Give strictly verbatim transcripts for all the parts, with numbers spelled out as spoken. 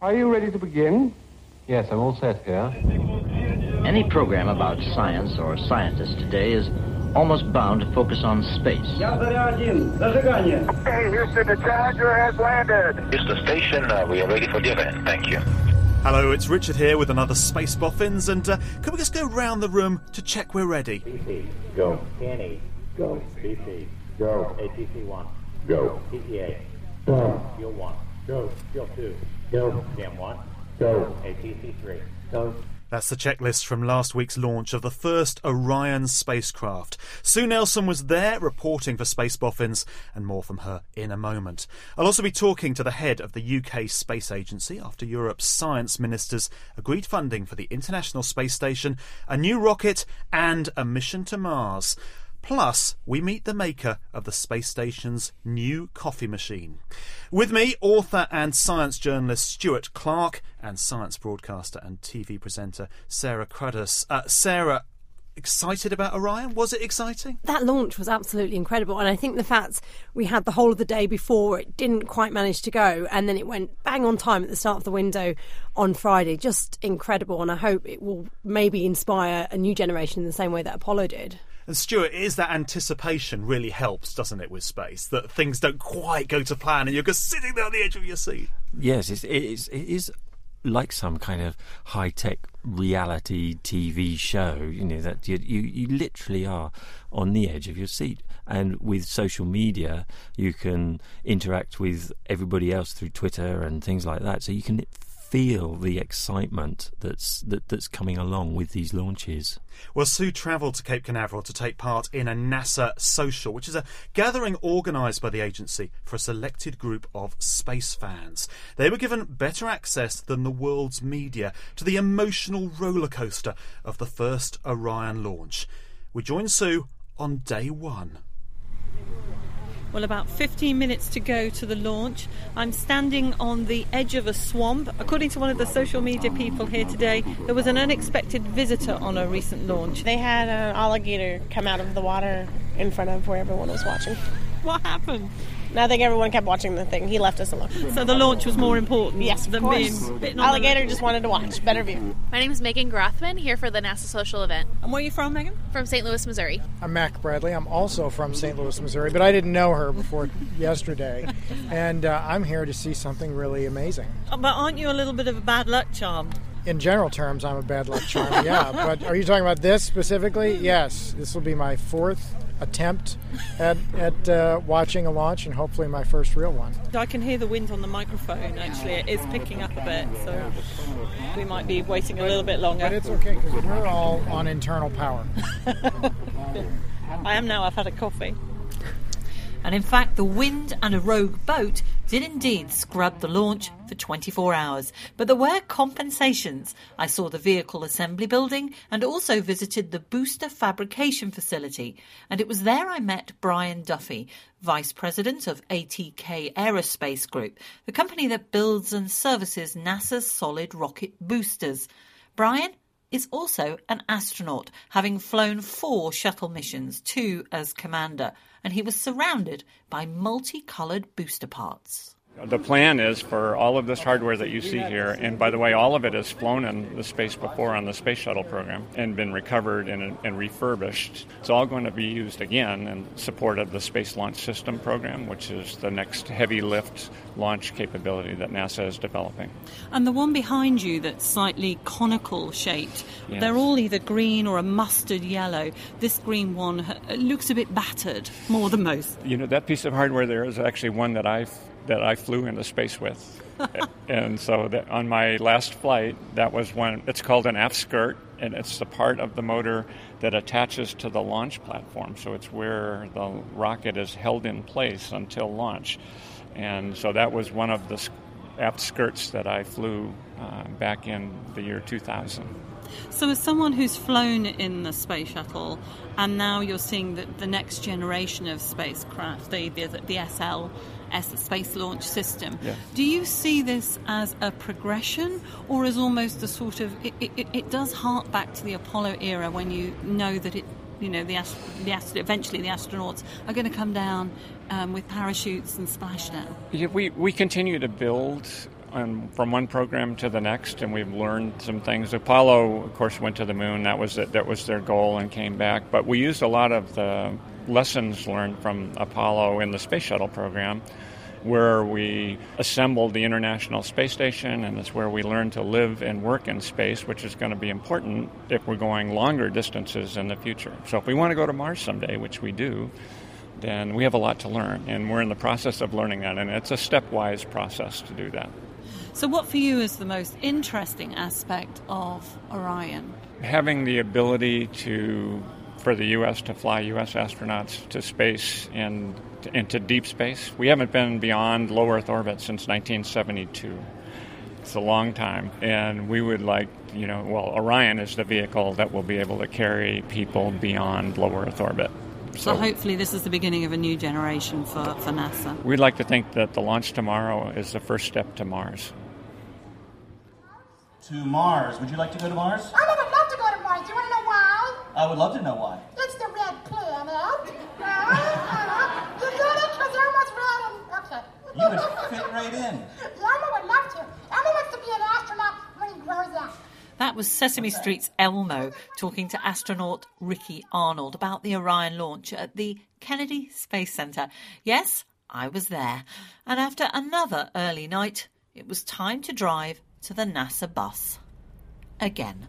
Are you ready to begin? Yes, I'm all set here. Any program about science or scientists today is almost bound to focus on space. Hey, Houston, the Challenger has landed. Houston Station, uh, we are ready for the event. Thank you. Hello, it's Richard here with another Space Boffins, and uh, can we just go round the room to check we're ready? B C, go. T N E, go. B C, go. A T C one, go. T T A, go. Fuel one, go. Fuel two. Go. G A M one. Go. A T C three. Go. That's the checklist from last week's launch of the first Orion spacecraft. Sue Nelson was there reporting for Space Boffins, and more from her in a moment. I'll also be talking to the head of the U K Space Agency after Europe's science ministers agreed funding for the International Space Station, a new rocket and a mission to Mars. Plus, we meet the maker of the space station's new coffee machine. With me, author and science journalist Stuart Clark and science broadcaster and T V presenter Sarah Cruddas. Uh, Sarah, excited about Orion? Was it exciting? That launch was absolutely incredible. And I think the fact we had the whole of the day before, it didn't quite manage to go. And then it went bang on time at the start of the window on Friday. Just incredible. And I hope it will maybe inspire a new generation in the same way that Apollo did. And Stuart, is that anticipation really helps, doesn't it, with space? That things don't quite go to plan and you're just sitting there on the edge of your seat. Yes, it's, it's, it is like some kind of high-tech reality T V show, you know, that you, you, you literally are on the edge of your seat. And with social media, you can interact with everybody else through Twitter and things like that, so you can feel the excitement that's that, that's coming along with these launches. Well, Sue travelled to Cape Canaveral to take part in a NASA social, which is a gathering organised by the agency for a selected group of space fans. They were given better access than the world's media to the emotional rollercoaster of the first Orion launch. We join Sue on day one. Well, about fifteen minutes to go to the launch. I'm standing on the edge of a swamp. According to one of the social media people here today, there was an unexpected visitor on a recent launch. They had an alligator come out of the water in front of where everyone was watching. What happened? Nothing. Everyone kept watching the thing. He left us alone. So the launch was more important yes, than course. being... Alligator just wanted to watch. Better view. My name is Megan Grothman, here for the NASA social event. And where are you from, Megan? From Saint Louis, Missouri. I'm Mac Bradley. I'm also from Saint Louis, Missouri, but I didn't know her before yesterday. And uh, I'm here to see something really amazing. Oh, but aren't you a little bit of a bad luck charm? In general terms, I'm a bad luck charm, yeah. But are you talking about this specifically? Yes. This will be my fourth attempt at at uh, watching a launch, and hopefully my first real one. I can hear the wind on the microphone, actually. It is picking up a bit, so we might be waiting a little bit longer. But it's okay, because we're all on internal power. I am now. I've had a coffee. And in fact, the wind and a rogue boat did indeed scrub the launch for twenty-four hours. But there were compensations. I saw the vehicle assembly building and also visited the booster fabrication facility. And it was there I met Brian Duffy, Vice President of A T K Aerospace Group, the company that builds and services NASA's solid rocket boosters. Brian is also an astronaut, having flown four shuttle missions, two as commander, and he was surrounded by multicoloured booster parts. The plan is for all of this hardware that you see here, and by the way, all of it has flown in the space before on the space shuttle program and been recovered and, and refurbished. It's all going to be used again in support of the Space Launch System program, which is the next heavy lift launch capability that NASA is developing. And the one behind you that's slightly conical shaped, yes. They're all either green or a mustard yellow. This green one looks a bit battered, more than most. You know, that piece of hardware there is actually one that I've that I flew into space with. And so that on my last flight, that was when, it's called an aft skirt, and it's the part of the motor that attaches to the launch platform. So it's where the rocket is held in place until launch. And so that was one of the outskirts that I flew uh, back in the year two thousand. So as someone who's flown in the space shuttle, and now you're seeing the, the next generation of spacecraft, the, the, the S L, S, the Space Launch System, yes. Do you see this as a progression, or as almost a sort of, it, it, it does hark back to the Apollo era when you know that it, you know, the, ast- the ast- eventually the astronauts are going to come down um, with parachutes and splash down? Yeah, we, we continue to build on, from one program to the next, and we've learned some things. Apollo, of course, went to the moon. That was it. That was their goal, and came back. But we used a lot of the lessons learned from Apollo in the space shuttle program, where we assembled the International Space Station, and it's where we learn to live and work in space, which is going to be important if we're going longer distances in the future. So if we want to go to Mars someday, which we do, then we have a lot to learn, and we're in the process of learning that, and it's a stepwise process to do that. So what for you is the most interesting aspect of Orion? Having the ability to, for the U S to fly U S astronauts to space and into deep space. We haven't been beyond low Earth orbit since nineteen seventy-two. It's a long time. And we would like, you know, well, Orion is the vehicle that will be able to carry people beyond low Earth orbit. So, so hopefully this is the beginning of a new generation for, for NASA. We'd like to think that the launch tomorrow is the first step to Mars. To Mars. Would you like to go to Mars? I would love to go to Mars. Do you want to know why? I would love to know why. It's the red planet. Uh-huh. You got it? Because everyone's red and... Okay. You would fit right in. Elmo would love to. Elmo wants to be an astronaut when he grows up. That was Sesame Street's Elmo talking to astronaut Ricky Arnold about the Orion launch at the Kennedy Space Center. Yes, I was there. And after another early night, it was time to drive to the NASA bus. Again.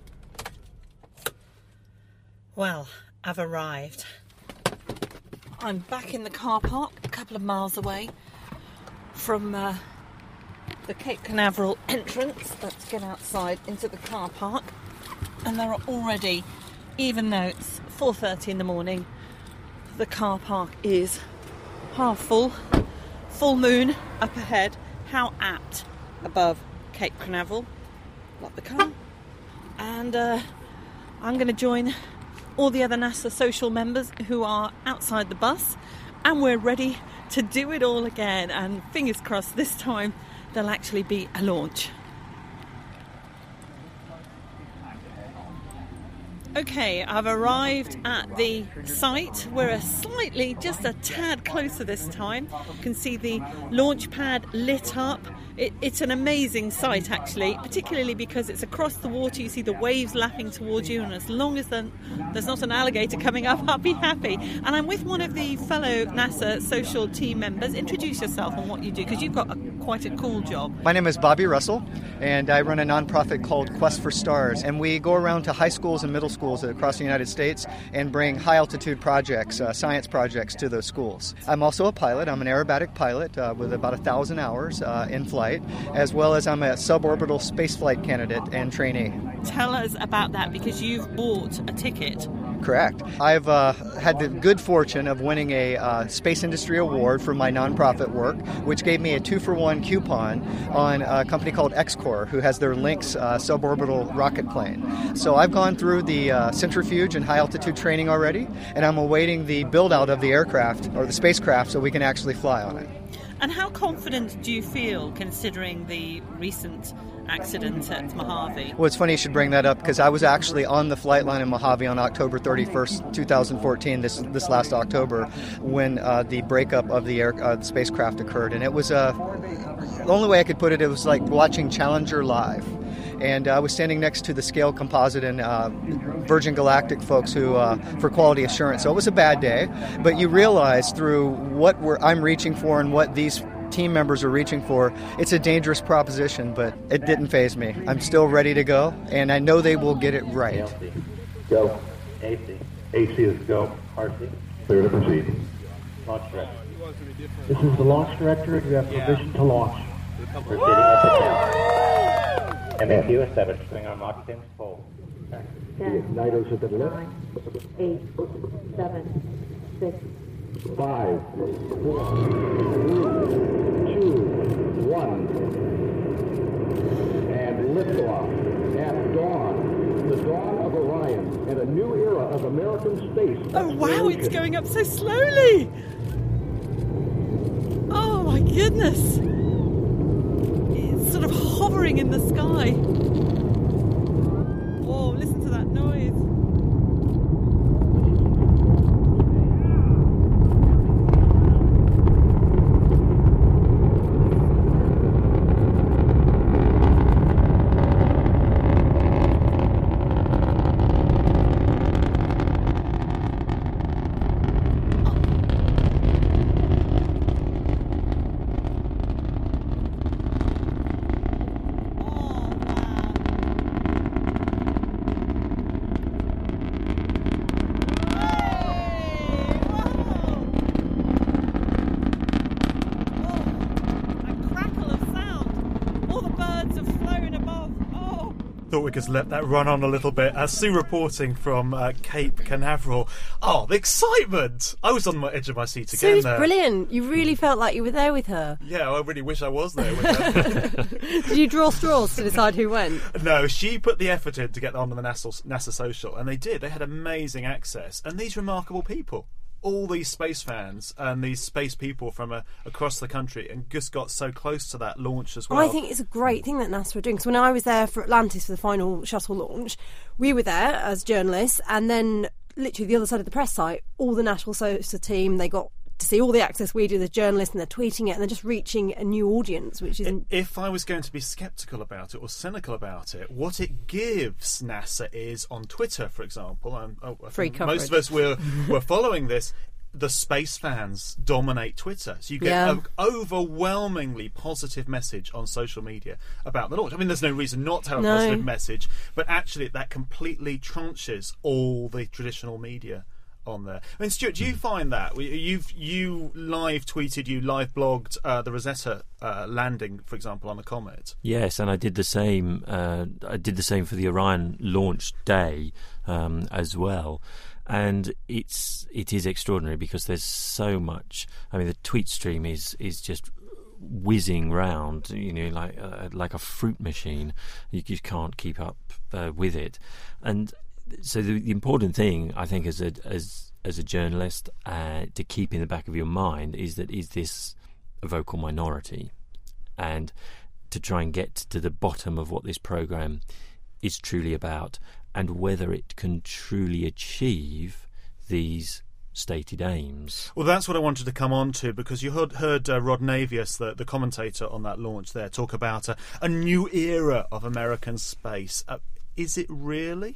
Well, I've arrived. I'm back in the car park, a couple of miles away from uh, the Cape Canaveral entrance. Let's get outside into the car park. And there are already, even though it's four thirty in the morning, the car park is half full. Full moon up ahead. How apt above Cape Canaveral. Lock the car. And uh, I'm going to join all the other NASA social members who are outside the bus, and we're ready to do it all again, and fingers crossed this time there'll actually be a launch. Okay, I've arrived at the site. We're a slightly, just a tad closer this time. You can see the launch pad lit up. It, it's an amazing sight, actually, particularly because it's across the water. You see the waves lapping towards you, and as long as the, there's not an alligator coming up, I'll be happy. And I'm with one of the fellow NASA social team members. Introduce yourself and what you do, because you've got a, quite a cool job. My name is Bobby Russell, and I run a nonprofit called Quest for Stars, and we go around to high schools and middle schools schools across the United States and bring high-altitude projects, uh, science projects, to those schools. I'm also a pilot. I'm an aerobatic pilot uh, with about one thousand hours uh, in flight, as well as I'm a suborbital spaceflight candidate and trainee. Tell us about that, because you've bought a ticket. Correct. I've uh, had the good fortune of winning a uh, space industry award for my nonprofit work, which gave me a two-for-one coupon on a company called X C O R, who has their Lynx uh, suborbital rocket plane. So I've gone through the uh, centrifuge and high-altitude training already, and I'm awaiting the build-out of the aircraft, or the spacecraft, so we can actually fly on it. And how confident do you feel, considering the recent accident at Mojave? Well, it's funny you should bring that up, because I was actually on the flight line in Mojave on October thirty-first, twenty fourteen, this this last October, when uh, the breakup of the, air, uh, the spacecraft occurred. And it was, uh, the only way I could put it, it was like watching Challenger live. And I was standing next to the Scale Composite and uh, Virgin Galactic folks who uh, for quality assurance. So it was a bad day, but you realize through what we're, I'm reaching for and what these team members are reaching for, it's a dangerous proposition, but it didn't faze me. I'm still ready to go, and I know they will get it right. Go. A C. A C is go. R C. Clear to proceed. Launch director. This is the launch director. You have permission to launch. We're getting up the M F U established. Swing on Mach ten. Full. The igniters have been left. Nine, eight, seven, six, five, four, three, two, one, and liftoff at dawn, the dawn of Orion, and a new era of American space. Oh wow, it's going up so slowly! Oh my goodness! It's sort of hovering in the sky. Whoa, listen to that noise. We just let that run on a little bit. Uh, Sue reporting from uh, Cape Canaveral. Oh, the excitement! I was on the edge of my seat again. Sue's there. Brilliant. You really felt like you were there with her. Yeah, I really wish I was there with her. Did you draw straws to decide who went? No, she put the effort in to get on the NASA, NASA social, and they did. They had amazing access, and these remarkable people. All these space fans and these space people from uh, across the country, and just got so close to that launch as well. I think it's a great thing that NASA are doing. Because when I was there for Atlantis for the final shuttle launch, we were there as journalists, and then literally the other side of the press site, all the National Society team, they got to see all the access we do, the journalists, and they're tweeting it, and they're just reaching a new audience, which is... If I was going to be sceptical about it or cynical about it, what it gives NASA is on Twitter, for example, and oh, I Free think most of us were, were following this, the space fans dominate Twitter. So you get yeah. an overwhelmingly positive message on social media about the launch. I mean, there's no reason not to have no. a positive message, but actually that completely tranches all the traditional media on there. I mean, Stuart, do you find that you've you live tweeted, you live blogged uh, the Rosetta uh, landing, for example, on the comet? Yes, and I did the same. Uh, I did the same for the Orion launch day um, as well. And it's it is extraordinary because there's so much. I mean, the tweet stream is is just whizzing round, you know, like uh, like a fruit machine. You just can't keep up uh, with it, and. So the, the important thing, I think, as a as as a journalist, uh, to keep in the back of your mind is that is this a vocal minority, and to try and get to the bottom of what this program is truly about, and whether it can truly achieve these stated aims. Well, that's what I wanted to come on to, because you heard, heard uh, Rod Navius, the, the commentator on that launch there, talk about a, a new era of American space. Uh, is it really?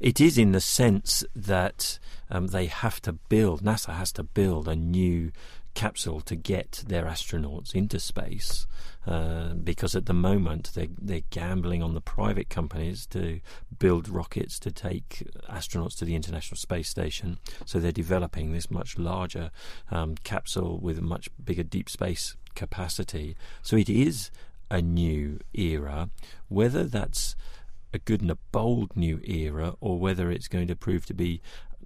It is, in the sense that um, they have to build, NASA has to build a new capsule to get their astronauts into space, uh, because at the moment they're, they're gambling on the private companies to build rockets to take astronauts to the International Space Station. So they're developing this much larger um, capsule with a much bigger deep space capacity. So it is a new era. Whether that's a good and a bold new era, or whether it's going to prove to be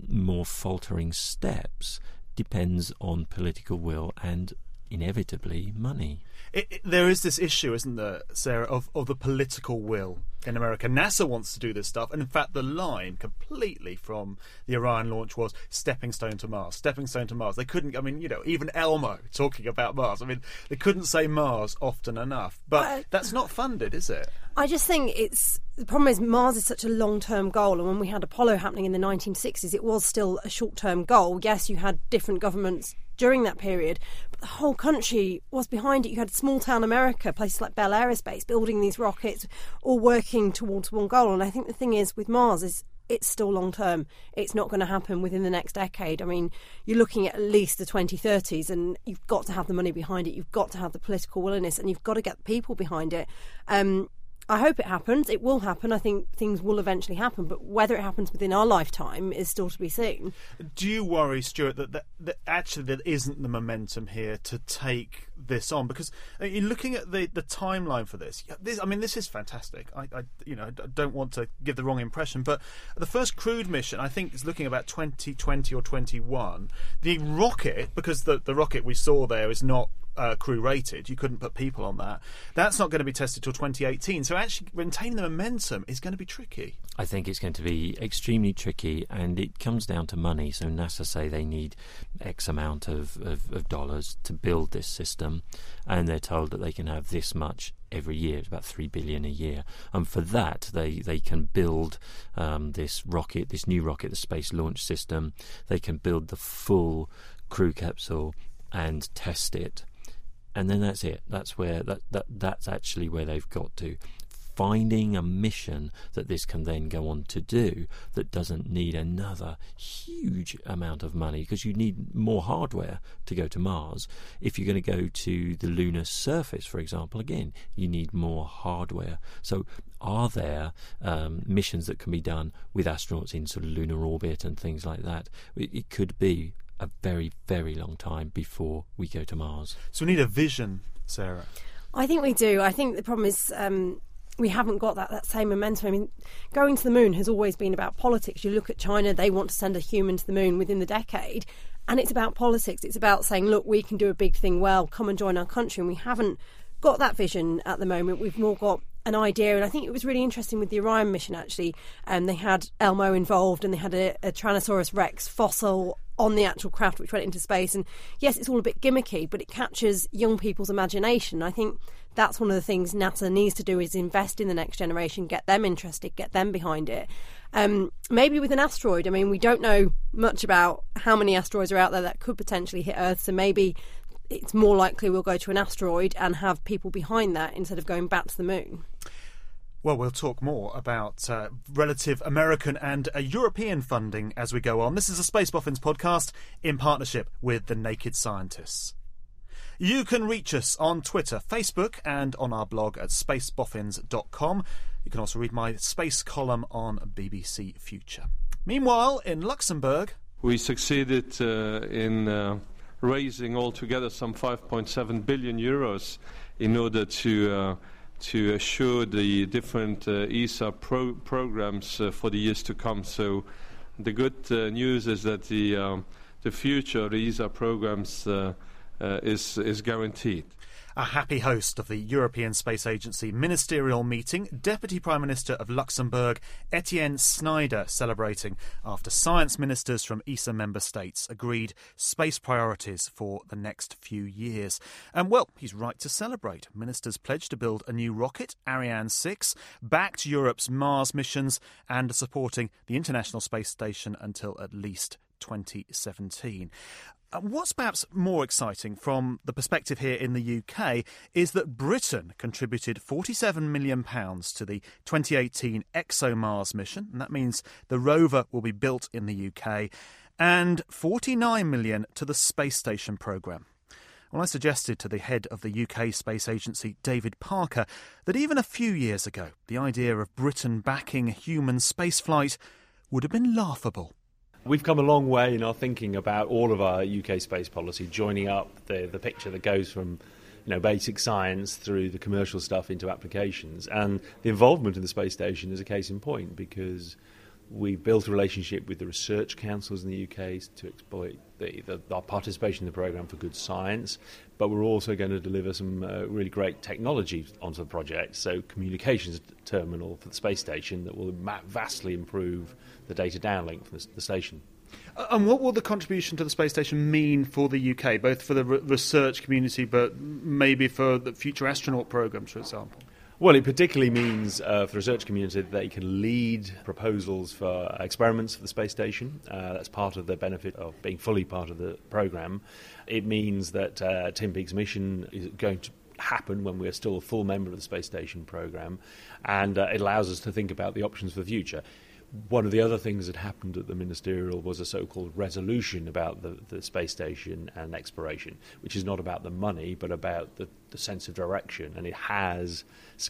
more faltering steps, depends on political will and inevitably money. It, it, there is this issue, isn't there, Sarah, of, of the political will in America. NASA wants to do this stuff, and in fact the line completely from the Orion launch was stepping stone to Mars, stepping stone to Mars. They couldn't, I mean, you know, even Elmo talking about Mars. I mean, they couldn't say Mars often enough, but I, that's not funded, is it? I just think it's... The problem is Mars is such a long-term goal, and when we had Apollo happening in the nineteen sixties, it was still a short-term goal. Yes, you had different governments during that period, but the whole country was behind it. You had small-town America, places like Bell Aerospace, building these rockets, all working towards one goal. And I think the thing is with Mars is it's still long-term. It's not going to happen within the next decade. I mean, you're looking at at least the twenty thirties, and you've got to have the money behind it. You've got to have the political willingness, and you've got to get the people behind it. Um I hope it happens. It will happen. I think things will eventually happen, but whether it happens within our lifetime is still to be seen. Do you worry, Stuart, that, that, that actually there isn't the momentum here to take this on? Because you're looking at the, the timeline for this. this. I mean, this is fantastic. I, I you know, I don't want to give the wrong impression, but the first crewed mission, I think, is looking about twenty twenty or twenty-one. The rocket, because the, the rocket we saw there is not Uh, crew rated, you couldn't put people on that. That's not going to be tested till twenty eighteen. So actually maintaining the momentum is going to be tricky. I think it's going to be extremely tricky, and it comes down to money. So NASA say they need X amount of, of, of dollars to build this system, and they're told that they can have this much every year. It's about three billion a year, and for that they they can build um, this rocket, this new rocket, the Space Launch System. They can build the full crew capsule and test it. And then that's it. That's where that, that that's actually where they've got to. Finding a mission that this can then go on to do that doesn't need another huge amount of money, because you need more hardware to go to Mars. If you're going to go to the lunar surface, for example, again, you need more hardware. So are there um, missions that can be done with astronauts in sort of lunar orbit and things like that? It, it could be a very, very long time before we go to Mars. So we need a vision, Sarah. I think we do. I think the problem is um, we haven't got that, that same momentum. I mean, going to the moon has always been about politics. You look at China, they want to send a human to the moon within the decade, and it's about politics. It's about saying, look, we can do a big thing well, come and join our country, and we haven't got that vision at the moment. We've more got an idea, and I think it was really interesting with the Orion mission, actually. Um, they had Elmo involved, and they had a, a Tyrannosaurus Rex fossil on the actual craft which went into space, and yes, it's all a bit gimmicky, but it catches young people's imagination. I think that's one of the things NASA needs to do, is invest in the next generation, get them interested, get them behind it. Um, maybe with an asteroid. I mean, we don't know much about how many asteroids are out there that could potentially hit Earth, so maybe it's more likely we'll go to an asteroid and have people behind that instead of going back to the moon. Well, we'll talk more about uh, relative American and uh, European funding as we go on. This is a Space Boffins podcast in partnership with The Naked Scientists. You can reach us on Twitter, Facebook, and on our blog at space boffins dot com. You can also read my space column on B B C Future. Meanwhile, in Luxembourg, we succeeded uh, in uh, raising altogether some five point seven billion euros in order to Uh, to assure the different uh, E S A pro- programs uh, for the years to come. So the good uh, news is that the um, the future the E S A programs uh, uh, is is guaranteed. A happy host of the European Space Agency ministerial meeting, Deputy Prime Minister of Luxembourg, Etienne Snyder, celebrating after science ministers from E S A member states agreed space priorities for the next few years. And, well, he's right to celebrate. Ministers pledged to build a new rocket, Ariane six, back to Europe's Mars missions, and supporting the International Space Station until at least twenty seventeen. What's perhaps more exciting from the perspective here in the U K is that Britain contributed forty-seven million pounds to the twenty eighteen ExoMars mission, and that means the rover will be built in the U K, and forty-nine million pounds to the space station programme. Well, I suggested to the head of the U K Space Agency, David Parker, that even a few years ago, the idea of Britain backing human spaceflight would have been laughable. We've come a long way in our thinking about all of our U K space policy, joining up the, the picture that goes from, you know, basic science through the commercial stuff into applications. And the involvement in the space station is a case in point, because we built a relationship with the research councils in the U K to exploit the, the, our participation in the programme for good science. But we're also going to deliver some uh, really great technology onto the project, so communications terminal for the space station that will vastly improve the data downlink from the, the station. And what will the contribution to the space station mean for the U K, both for the re- research community but maybe for the future astronaut programmes, for example? Well, it particularly means uh, for the research community that they can lead proposals for experiments for the space station. Uh, that's part of the benefit of being fully part of the programme. It means that uh, Tim Peake's mission is going to happen when we're still a full member of the space station programme, and uh, it allows us to think about the options for the future. one of the other things that happened at the ministerial was a so-called resolution about the, the space station and exploration, which is not about the money, but about the, the sense of direction. And it has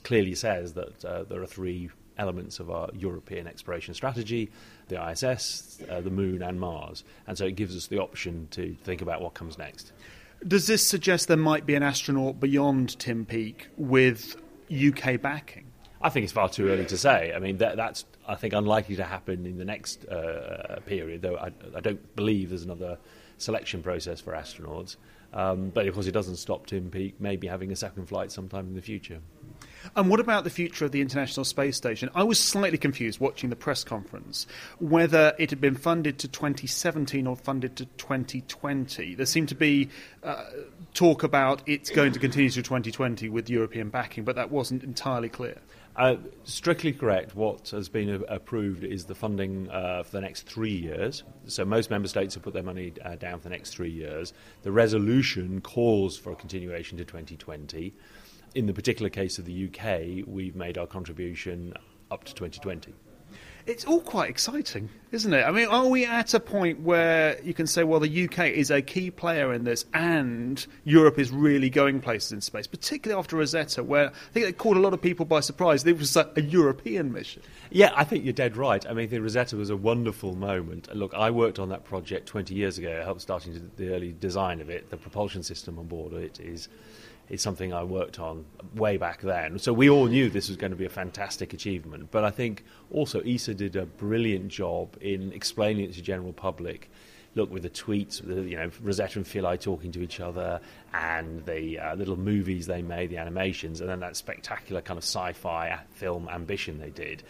clearly says that uh, there are three elements of our European exploration strategy, the I S S, uh, the Moon and Mars. And so it gives us the option to think about what comes next. Does this suggest there might be an astronaut beyond Tim Peake with U K backing? I think it's far too early to say. I mean, that, that's, I think, unlikely to happen in the next uh, period, though I, I don't believe there's another selection process for astronauts. Um, but, of course, it doesn't stop Tim Peake maybe having a second flight sometime in the future. And what about the future of the International Space Station? I was slightly confused watching the press conference, whether it had been funded to twenty seventeen or funded to twenty twenty. There seemed to be uh, talk about it's going to continue to twenty twenty with European backing, but that wasn't entirely clear. Uh, strictly correct. What has been a- approved is the funding uh, for the next three years. So most member states have put their money uh, down for the next three years. The resolution calls for a continuation to twenty twenty. In the particular case of the U K, we've made our contribution up to twenty twenty. It's all quite exciting, isn't it? I mean, are we at a point where you can say, well, the U K is a key player in this and Europe is really going places in space, particularly after Rosetta, where I think it caught a lot of people by surprise. It was a European mission. Yeah, I think you're dead right. I mean, the Rosetta was a wonderful moment. Look, I worked on that project twenty years ago. I helped starting the early design of it. The propulsion system on board it is... It's something I worked on way back then. So we all knew this was going to be a fantastic achievement. But I think also E S A did a brilliant job in explaining it to the general public. Look, with the tweets, you know, Rosetta and Philae talking to each other and the uh, little movies they made, the animations, and then that spectacular kind of sci-fi film Ambition they did.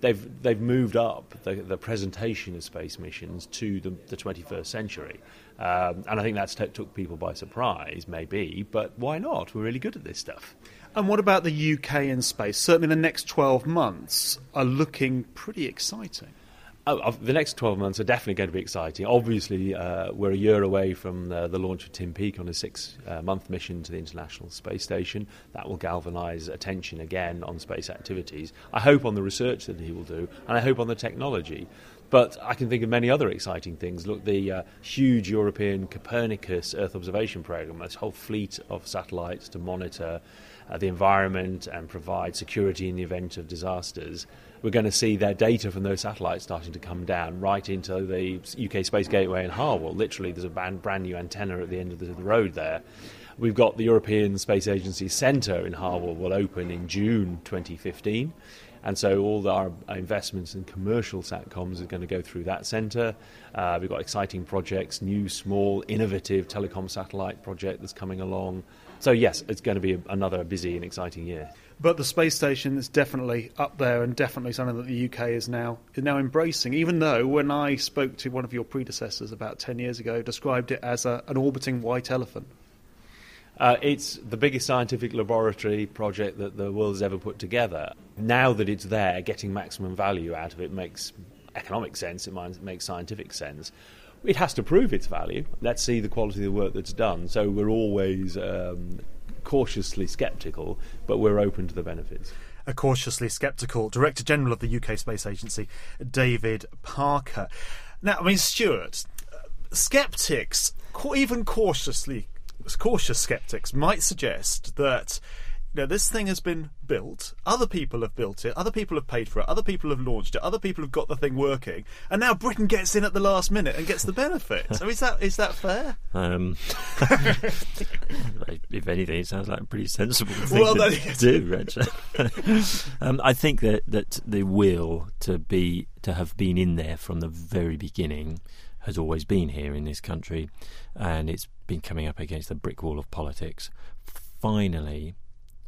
They've they've moved up the, the presentation of space missions to the, the twenty-first century. Um, and I think that's t- took people by surprise, maybe, but why not? We're really good at this stuff. And what about the U K in space? Certainly the next twelve months are looking pretty exciting. Oh, the next twelve months are definitely going to be exciting. Obviously, uh, we're a year away from the, the launch of Tim Peake on his six-month uh, mission to the International Space Station. That will galvanise attention again on space activities. I hope on the research that he will do, and I hope on the technology. But I can think of many other exciting things. Look, the uh, huge European Copernicus Earth Observation Programme, this whole fleet of satellites to monitor uh, the environment and provide security in the event of disasters. We're going to see their data from those satellites starting to come down right into the U K Space Gateway in Harwell. Literally, there's a brand new antenna at the end of the road there. We've got the European Space Agency Centre in Harwell will open in June twenty fifteen. And so all our investments in commercial SATCOMs are going to go through that centre. Uh, we've got exciting projects, new, small, innovative telecom satellite project that's coming along. So, yes, it's going to be another busy and exciting year. But the space station is definitely up there and definitely something that the U K is now is now embracing, even though when I spoke to one of your predecessors about ten years ago, described it as a, an orbiting white elephant. Uh, it's the biggest scientific laboratory project that the world has ever put together. Now that it's there, getting maximum value out of it makes economic sense, it makes scientific sense. It has to prove its value. Let's see the quality of the work that's done. So we're always... Um, cautiously sceptical, but we're open to the benefits. A cautiously sceptical Director General of the U K Space Agency, David Parker. Now, I mean, Stuart, sceptics, even cautiously cautious sceptics, might suggest that, you know, this thing has been built, other people have built it, other people have paid for it, other people have launched it, other people have got the thing working, and now Britain gets in at the last minute and gets the benefit. So is that is that fair? Um, if anything, it sounds like a pretty sensible thing well, to that do, actually. um, I think that, that the will to be to have been in there from the very beginning has always been here in this country, and it's been coming up against the brick wall of politics. Finally...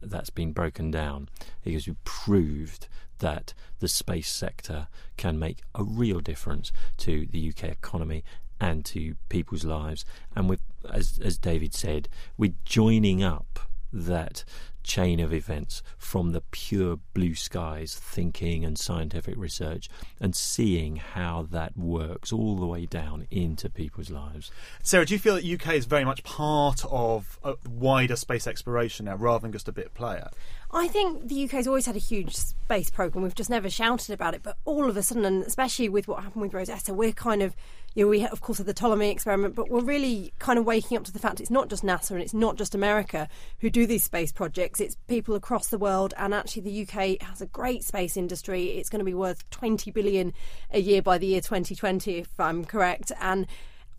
that's been broken down because we proved that the space sector can make a real difference to the U K economy and to people's lives. And we're, as, as David said, we're joining up that chain of events from the pure blue skies thinking and scientific research, and seeing how that works all the way down into people's lives. Sarah, do you feel that U K is very much part of a wider space exploration now rather than just a bit player? I think the U K's always had a huge space programme. We've just never shouted about it, but all of a sudden, and especially with what happened with Rosetta, we're kind of, you know, we of course had the Ptolemy experiment, but we're really kind of waking up to the fact it's not just NASA and it's not just America who do these space projects, it's people across the world, and actually the U K has a great space industry. It's going to be worth twenty billion dollars a year by the year twenty twenty, if I'm correct, and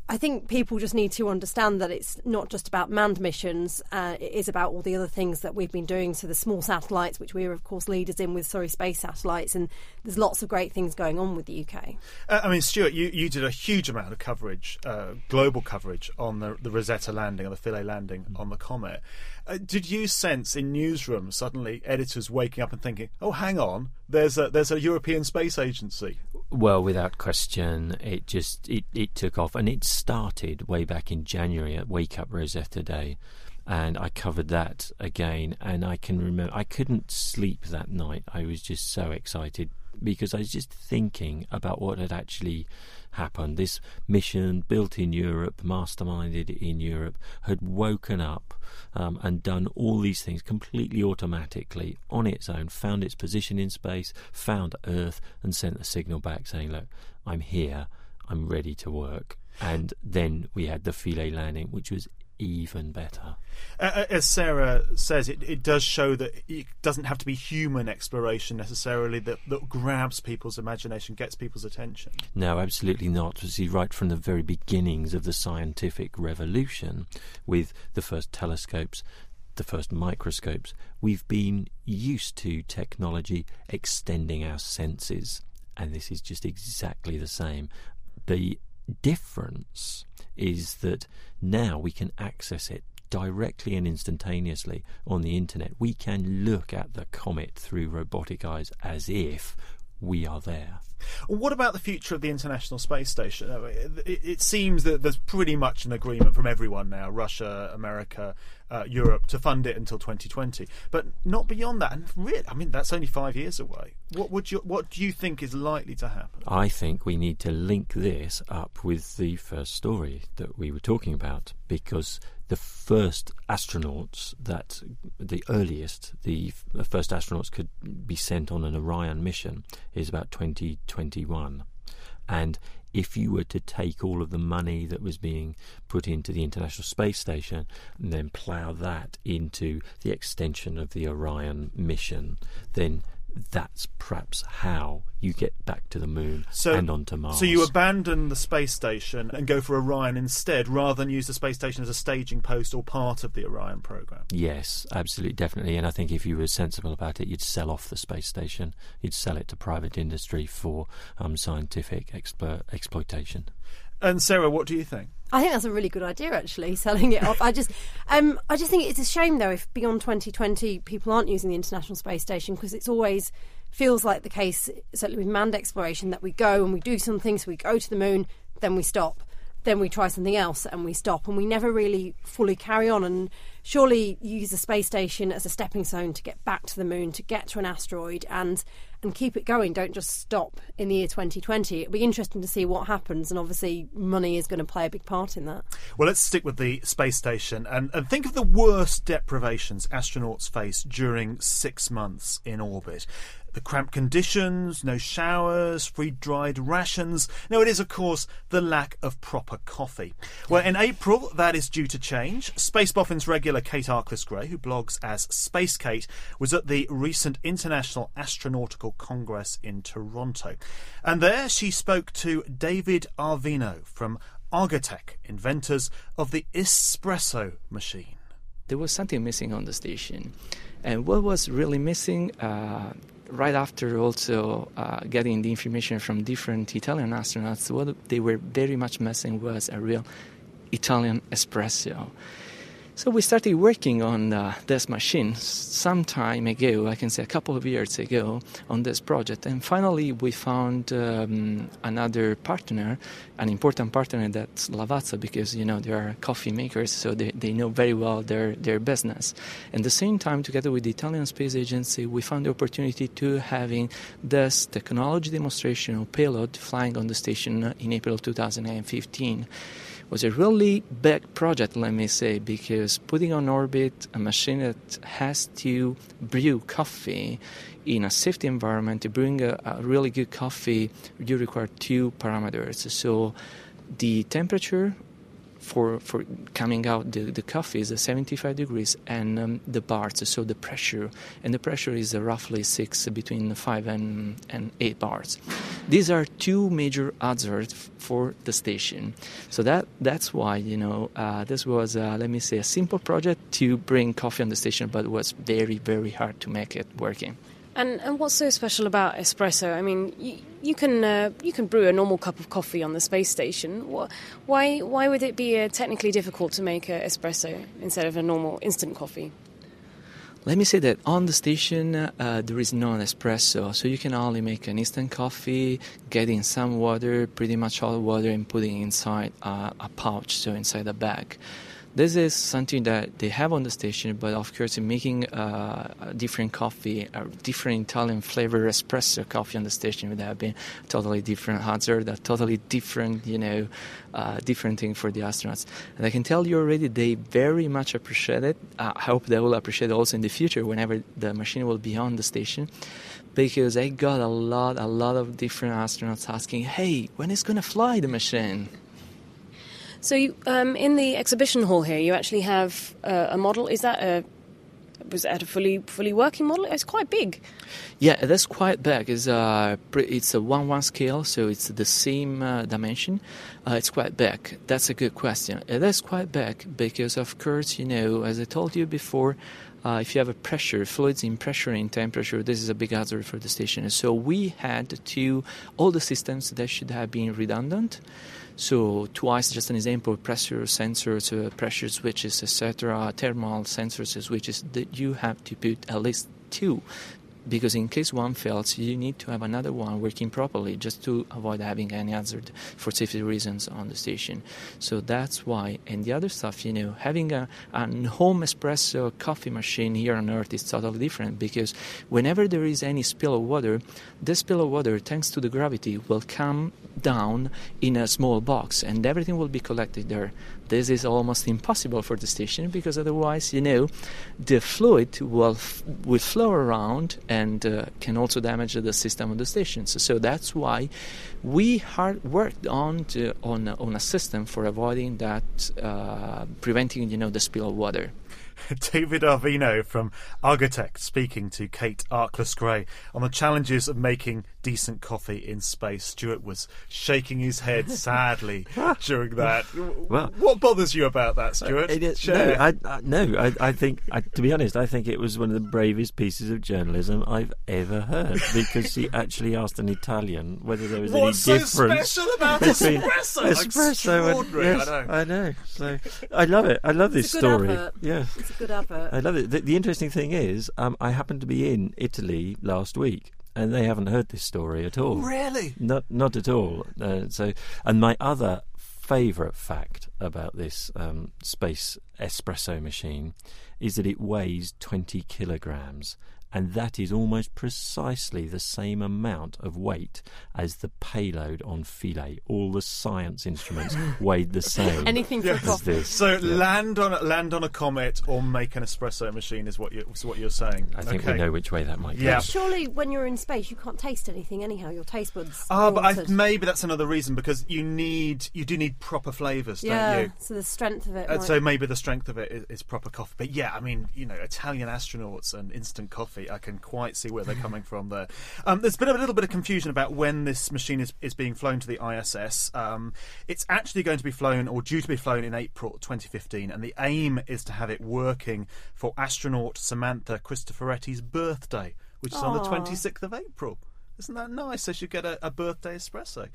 I think people just need to understand that it's not just about manned missions, uh, it is about all the other things that we've been doing. So the small satellites, which we are, of course, leaders in with Surrey Space Satellites, and there's lots of great things going on with the U K. Uh, I mean, Stuart, you, you did a huge amount of coverage, uh, global coverage, on the, the Rosetta landing, on the Philae landing mm-hmm. on the comet. Uh, did you sense in newsrooms suddenly editors waking up and thinking, oh, hang on, there's a there's a European Space Agency? Well, without question, it just it, it took off, and it started way back in January at Wake Up Rosetta Day, and I covered that again, and I can remember I couldn't sleep that night. I was just so excited because I was just thinking about what had actually happened. This mission, built in Europe, masterminded in Europe, had woken up um, and done all these things completely automatically on its own, found its position in space, found Earth, and sent a signal back saying, look, I'm here, I'm ready to work. And then we had the Philae landing, which was even better. Uh, as Sarah says, it, it does show that it doesn't have to be human exploration necessarily that, that grabs people's imagination, gets people's attention. No, absolutely not. You see, right from the very beginnings of the scientific revolution, with the first telescopes, the first microscopes, we've been used to technology extending our senses, and this is just exactly the same. The difference is that now we can access it directly and instantaneously on the internet. We can look at the comet through robotic eyes as if we are there. What about the future of the International Space Station? It seems that there's pretty much an agreement from everyone now, Russia, America, uh, Europe, to fund it until twenty twenty, but not beyond that. And really, I mean, that's only five years away. What would you, what do you think is likely to happen? I think we need to link this up with the first story that we were talking about, because the first astronauts, that the earliest, the first astronauts could be sent on an Orion mission is about twenty twenty-one. And if you were to take all of the money that was being put into the International Space Station and then plough that into the extension of the Orion mission, then that's perhaps how you get back to the moon so, and onto Mars. So you abandon the space station and go for Orion instead, rather than use the space station as a staging post or part of the Orion programme? Yes, absolutely, definitely. And I think if you were sensible about it, you'd sell off the space station. You'd sell it to private industry for um, scientific expo- exploitation. And Sarah, what do you think? I think that's a really good idea, actually, selling it off. I just um, I just think it's a shame, though, if beyond twenty twenty people aren't using the International Space Station, because it's always feels like the case, certainly with manned exploration, that we go and we do some things, so we go to the moon, then we stop, then we try something else and we stop, and we never really fully carry on. And surely you use the space station as a stepping stone to get back to the moon, to get to an asteroid, and and keep it going. Don't just stop in the year twenty twenty. It'll be interesting to see what happens, and obviously money is going to play a big part in that. Well, let's stick with the space station and, and think of the worst deprivations astronauts face during six months in orbit. The cramped conditions, no showers, freeze-dried rations. No, it is, of course, the lack of proper coffee. Well, in April, that is due to change. Space Boffin's regular Kate Arclis-Gray, who blogs as Space Kate, was at the recent International Astronautical Congress in Toronto. And there she spoke to David Arvino from Argotec, inventors of the espresso machine. There was something missing on the station. And what was really missing... Uh, Right after also uh, getting the information from different Italian astronauts, what they were very much missing was a real Italian espresso. So we started working on uh, this machine some time ago, I can say a couple of years ago, on this project. And finally we found um, another partner, an important partner, that's Lavazza, because, you know, they are coffee makers, so they, they know very well their, their business. At the same time, together with the Italian Space Agency, we found the opportunity to having this technology demonstration or payload flying on the station in April two thousand fifteen. Was a really big project, let me say, because putting on orbit a machine that has to brew coffee in a safety environment, to bring a, a really good coffee, you require two parameters. So the temperature for for coming out the, the coffee is seventy-five degrees, and um, the bars, so the pressure. And the pressure is uh, roughly six, between five and, and eight bars. These are two major hazards f- for the station. So that that's why, you know, uh, this was, uh, let me say, a simple project to bring coffee on the station, but it was very, very hard to make it working. And and what's so special about espresso? I mean, you, you can uh, you can brew a normal cup of coffee on the space station. What, why why would it be uh, technically difficult to make an espresso instead of a normal instant coffee? Let me say that on the station uh, there is no espresso, so you can only make an instant coffee, getting some water, pretty much all water, and putting inside a, a pouch, so inside a bag. This is something that they have on the station, but of course in making uh, a different coffee, a different Italian flavor espresso coffee on the station would have been totally different hazard, a totally different, you know, uh, different thing for the astronauts. And I can tell you already they very much appreciate it. Uh, I hope they will appreciate it also in the future whenever the machine will be on the station, because I got a lot, a lot of different astronauts asking, hey, when is going to fly the machine? So you, um, in the exhibition hall here, you actually have uh, a model. Is that a was that a fully fully working model? It's quite big. Yeah, that's quite big. It's a it's a one one scale, so it's the same uh, dimension. Uh, it's quite big. That's a good question. It is quite big because, of course, you know, as I told you before. Uh, if you have a pressure, fluids in pressure and temperature, this is a big hazard for the station. So we had to, all the systems that should have been redundant. So twice, just an example, pressure sensors, uh, pressure switches, et cetera, thermal sensors, switches, that you have to put at least two. Because in case one fails, you need to have another one working properly just to avoid having any hazard for safety reasons on the station. So that's why. And the other stuff, you know, having a, a home espresso coffee machine here on Earth is totally different, because whenever there is any spill of water, this spill of water, thanks to the gravity, will come down in a small box and everything will be collected there. This is almost impossible for the station because otherwise, you know, the fluid will, f- will flow around and uh, can also damage the system of the station. So, so that's why we hard worked on to, on on a system for avoiding that, uh, preventing, you know, the spill of water. David Arvino from Argotec speaking to Kate Arkless-Gray on the challenges of making decent coffee in space. Stuart was shaking his head sadly during that. Well, what bothers you about that, Stuart? It is, no, I, I, no I, I think, I, to be honest, I think it was one of the bravest pieces of journalism I've ever heard, because she actually asked an Italian whether there was What's any so difference special about between espresso. espresso and, yes, I know. I know. So I love it. I love this story. Effort. Yeah. It's a good advert. I love it. The, the interesting thing is, um, I happened to be in Italy last week, and they haven't heard this story at all. Really? Not, not at all. Uh, so, and my other favourite fact about this um, space espresso machine is that it weighs twenty kilograms, and that is almost precisely the same amount of weight as the payload on Philae. All the science instruments weighed the same. Anything for yes. this. So yeah. land on land on a comet or make an espresso machine is what you is what you're saying. I think okay. we know which way that might go. Yeah. Surely when you're in space you can't taste anything anyhow. Your taste buds. Ah, but I, maybe that's another reason, because you need you do need proper flavours, don't yeah, you? Yeah. So the strength of it. Uh, might... So maybe the strength of it is, is proper coffee. But yeah, I mean, you know, Italian astronauts and instant coffee. I can quite see where they're coming from there. Um, there's been a little bit of confusion about when this machine is, is being flown to the I S S. Um, it's actually going to be flown, or due to be flown, in April twenty fifteen, and the aim is to have it working for astronaut Samantha Cristoforetti's birthday, which is Aww. on the twenty-sixth of April. Isn't that nice? I should get a, a birthday espresso.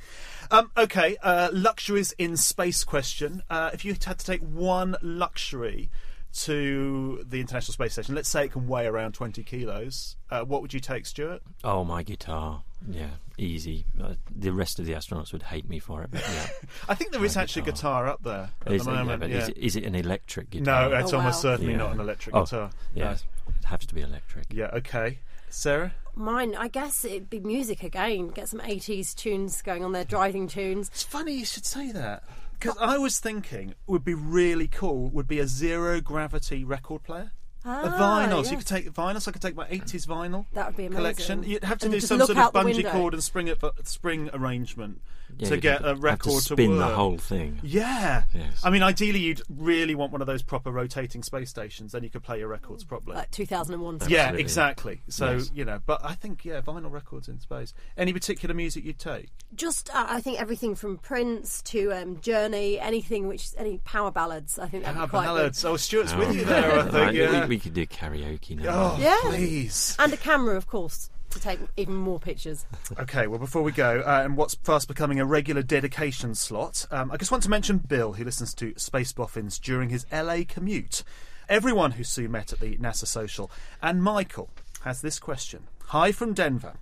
Um, okay, uh, luxuries in space question. Uh, if you had to take one luxury to the International Space Station, let's say it can weigh around twenty kilos, uh, what would you take, Stuart? Oh, my guitar. Yeah, easy. Uh, the rest of the astronauts would hate me for it. But yeah. I think there is my actually guitar. a guitar up there at is the it, moment. Yeah, yeah. Is, it, is it an electric guitar? No, it's oh, almost wow. certainly yeah. not an electric oh, guitar. Yeah, no. It has to be electric. Yeah, okay. Sarah? Mine, I guess it'd be music again. Get some eighties tunes going on there, driving tunes. It's funny you should say that. Because I was thinking, would be really cool, would be a zero-gravity record player. Ah, a vinyl, yeah. So you could take vinyl, so I could take my eighties vinyl That would be amazing. Collection. You'd have to and do some sort of bungee cord and spring, spring arrangement yeah, to get a record to, to spin work. The whole thing. Yeah. Yes. I mean, ideally, you'd really want one of those proper rotating space stations, then you could play your records properly. Like two thousand one. Absolutely. Yeah, exactly. So, yes. you know, but I think, yeah, vinyl records in space. Any particular music you'd take? Just, uh, I think everything from Prince to um, Journey, anything which, any power ballads, I think that'd power be quite ballads. Good. Oh, Stuart's oh, with you there, I think, yeah. We could do karaoke now. Oh, yeah. Please. And a camera, of course, to take even more pictures. Okay, well, before we go, uh, and what's fast becoming a regular dedication slot, um, I just want to mention Bill, who listens to Space Boffins during his L A commute. Everyone who Sue met at the NASA social. And Michael has this question. Hi from Denver.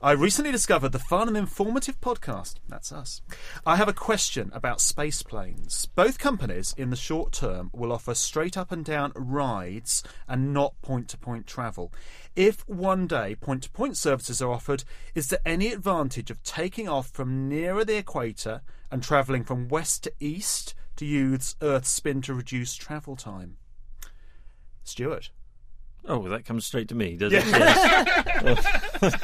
I recently discovered the fun and informative podcast. That's us. I have a question about space planes. Both companies in the short term will offer straight up and down rides and not point-to-point travel. If one day point-to-point services are offered, is there any advantage of taking off from nearer the equator and travelling from west to east to use Earth's spin to reduce travel time? Stuart? Oh, well, that comes straight to me, doesn't it?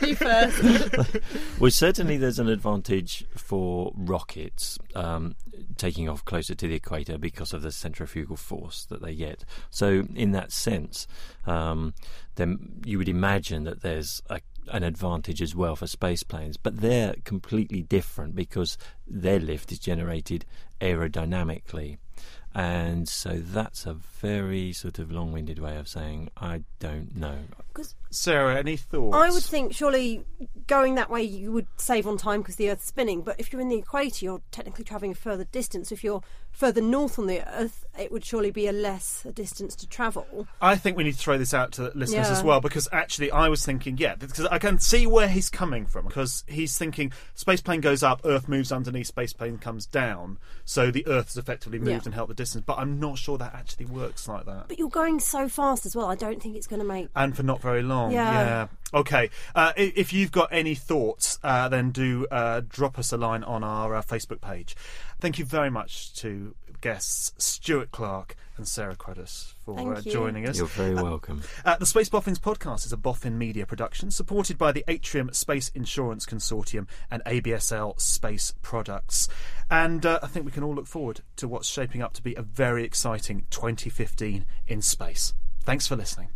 You first. Well, certainly there's an advantage for rockets um, taking off closer to the equator because of the centrifugal force that they get. So in that sense, um, then you would imagine that there's a an advantage as well for space planes, but they're completely different because their lift is generated aerodynamically, and so that's a very sort of long-winded way of saying I don't know. Sarah, any thoughts? I would think surely going that way you would save on time because the Earth's spinning, but if you're in the equator you're technically travelling a further distance. If you're further north on the Earth it would surely be a less distance to travel. I think we need to throw this out to listeners yeah. as well, because actually I was thinking yeah because I can see where he's coming from, because he's thinking space plane goes up, Earth moves underneath, space plane comes down, so the Earth's effectively moved yeah. and held the distance, but I'm not sure that actually works like that. But you're going so fast as well, I don't think it's going to make... And for not very long, yeah. yeah. Okay, uh, if you've got any thoughts, uh, then do uh, drop us a line on our uh, Facebook page. Thank you very much to guests Stuart Clark and Sarah Cruddas for uh, joining us. You're very welcome. Uh, uh, the Space Boffins podcast is a Boffin Media production supported by the Atrium Space Insurance Consortium and A B S L Space Products. And uh, I think we can all look forward to what's shaping up to be a very exciting twenty fifteen in space. Thanks for listening.